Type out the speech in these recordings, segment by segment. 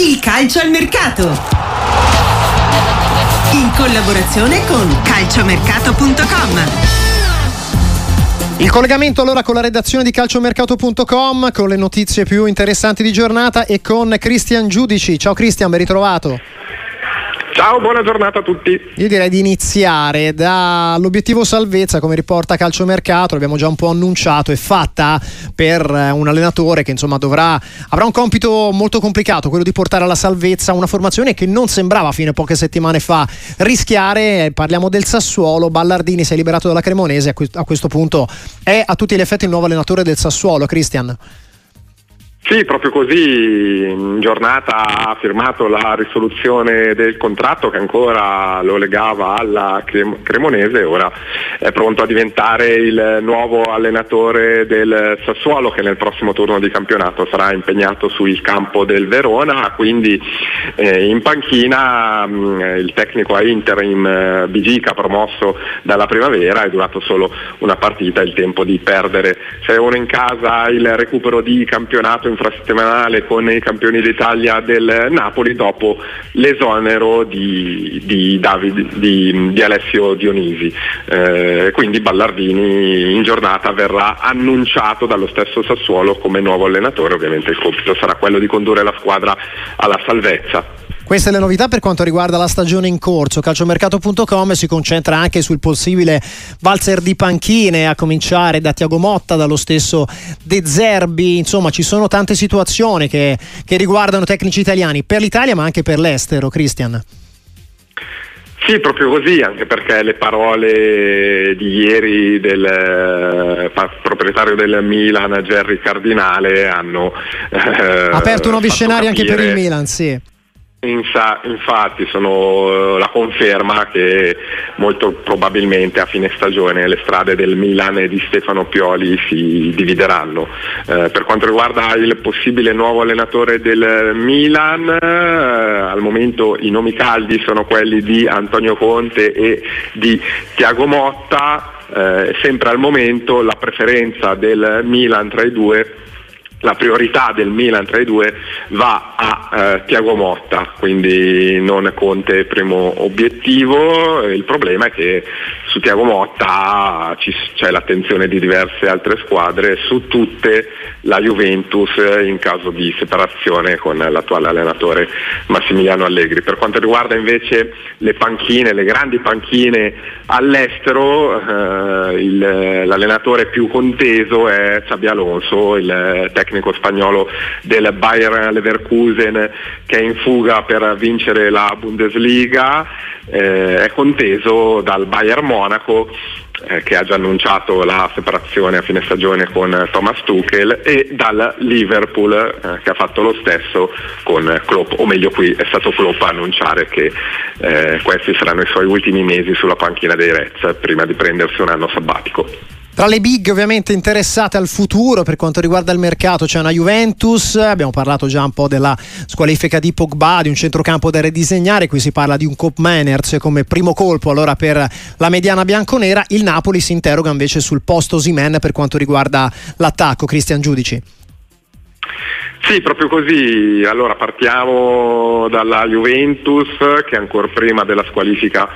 Il calcio al mercato in collaborazione con calciomercato.com. Il collegamento allora con la redazione di calciomercato.com, con le notizie più interessanti di giornata e con Cristian Giudici. Ciao Cristian, ben ritrovato. Ciao, buona giornata a tutti. Io direi di iniziare dall'obiettivo salvezza, come riporta Calciomercato, l'abbiamo già un po' annunciato, è fatta per un allenatore che insomma avrà un compito molto complicato, quello di portare alla salvezza una formazione che non sembrava fino a poche settimane fa rischiare. Parliamo del Sassuolo. Ballardini si è liberato dalla Cremonese, a questo punto è a tutti gli effetti il nuovo allenatore del Sassuolo, Cristian. Sì, proprio così. In giornata ha firmato la risoluzione del contratto che ancora lo legava alla Cremonese. Ora è pronto a diventare il nuovo allenatore del Sassuolo, che nel prossimo turno di campionato sarà impegnato sul campo del Verona. Quindi in panchina il tecnico a interim Bigica, promosso dalla primavera, è durato solo una partita, il tempo di perdere 6-1 in casa, il recupero di campionato infrasettimanale con i campioni d'Italia del Napoli, dopo l'esonero di Alessio Dionisi. Quindi Ballardini in giornata verrà annunciato dallo stesso Sassuolo come nuovo allenatore. Ovviamente il compito sarà quello di condurre la squadra alla salvezza. Queste le novità per quanto riguarda la stagione in corso. Calciomercato.com si concentra anche sul possibile valzer di panchine, a cominciare da Thiago Motta, dallo stesso De Zerbi. Insomma, ci sono tante situazioni che riguardano tecnici italiani per l'Italia ma anche per l'estero, Cristian. Sì, proprio così, anche perché le parole di ieri del proprietario del Milan, Gerry Cardinale, hanno aperto nuovi scenari anche per il Milan, sì. Infatti sono la conferma che molto probabilmente a fine stagione le strade del Milan e di Stefano Pioli si divideranno. Per quanto riguarda il possibile nuovo allenatore del Milan, al momento i nomi caldi sono quelli di Antonio Conte e di Thiago Motta. Sempre al momento la preferenza del Milan tra i due, la priorità del Milan tra i due va a Thiago Motta, quindi non Conte primo obiettivo. Il problema è che su Thiago Motta c'è l'attenzione di diverse altre squadre, su tutte la Juventus in caso di separazione con l'attuale allenatore Massimiliano Allegri. Per quanto riguarda invece le panchine, le grandi panchine all'estero, l'allenatore più conteso è Xabi Alonso, il tecnico spagnolo del Bayern Leverkusen, che è in fuga per vincere la Bundesliga. È conteso dal Bayern Monaco, che ha già annunciato la separazione a fine stagione con Thomas Tuchel, e dal Liverpool, che ha fatto lo stesso con Klopp, o meglio qui è stato Klopp a annunciare che questi saranno i suoi ultimi mesi sulla panchina dei Reds prima di prendersi un anno sabbatico. Tra le big ovviamente interessate al futuro per quanto riguarda il mercato c'è una Juventus, abbiamo parlato già un po' della squalifica di Pogba, di un centrocampo da ridisegnare, qui si parla di un Koopmeiners come primo colpo allora per la mediana bianconera. Il Napoli si interroga invece sul posto Osimhen per quanto riguarda l'attacco, Cristian Giudici. Sì, proprio così. Allora partiamo dalla Juventus, che ancora prima della squalifica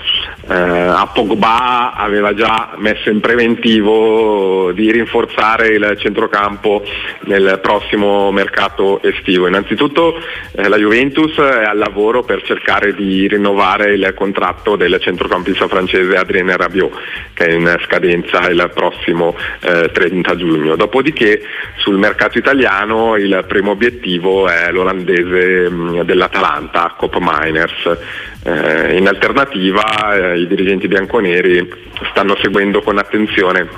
a Pogba aveva già messo in preventivo di rinforzare il centrocampo nel prossimo mercato estivo. Innanzitutto la Juventus è al lavoro per cercare di rinnovare il contratto del centrocampista francese Adrien Rabiot, che è in scadenza il prossimo 30 giugno. Dopodiché sul mercato italiano il primo obiettivo è l'olandese dell'Atalanta, Koopmeiners. In alternativa i dirigenti bianconeri stanno seguendo con attenzione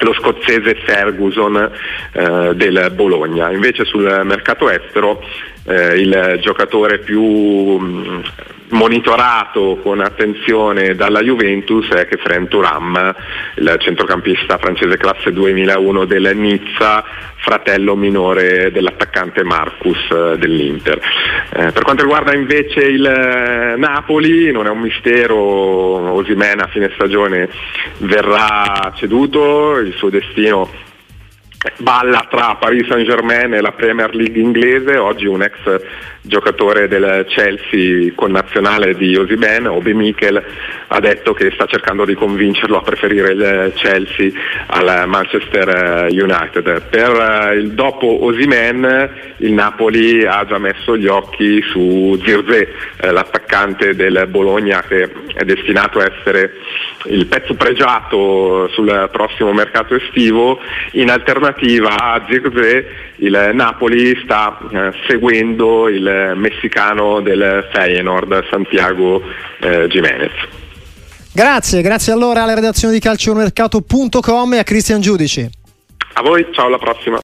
lo scozzese Ferguson del Bologna. Invece sul mercato estero il giocatore più monitorato con attenzione dalla Juventus è Kefren Thuram, il centrocampista francese classe 2001 del Nizza, fratello minore dell'attaccante Marcus dell'Inter. Per quanto riguarda invece il Napoli, non è un mistero, Osimhen a fine stagione verrà ceduto, il suo destino balla tra Paris Saint-Germain e la Premier League inglese. Oggi un ex giocatore del Chelsea, connazionale di Osimhen, Obi Mikel, ha detto che sta cercando di convincerlo a preferire il Chelsea al Manchester United. Per il dopo Osimhen il Napoli ha già messo gli occhi su Zirze, l'attaccante del Bologna, che è destinato a essere il pezzo pregiato sul prossimo mercato estivo. In alternativa a Zirze il Napoli sta seguendo il messicano del Feyenoord, Santiago Gimenez. Grazie allora alla redazione di calciomercato.com e a Cristian Giudici. A voi, ciao, alla prossima.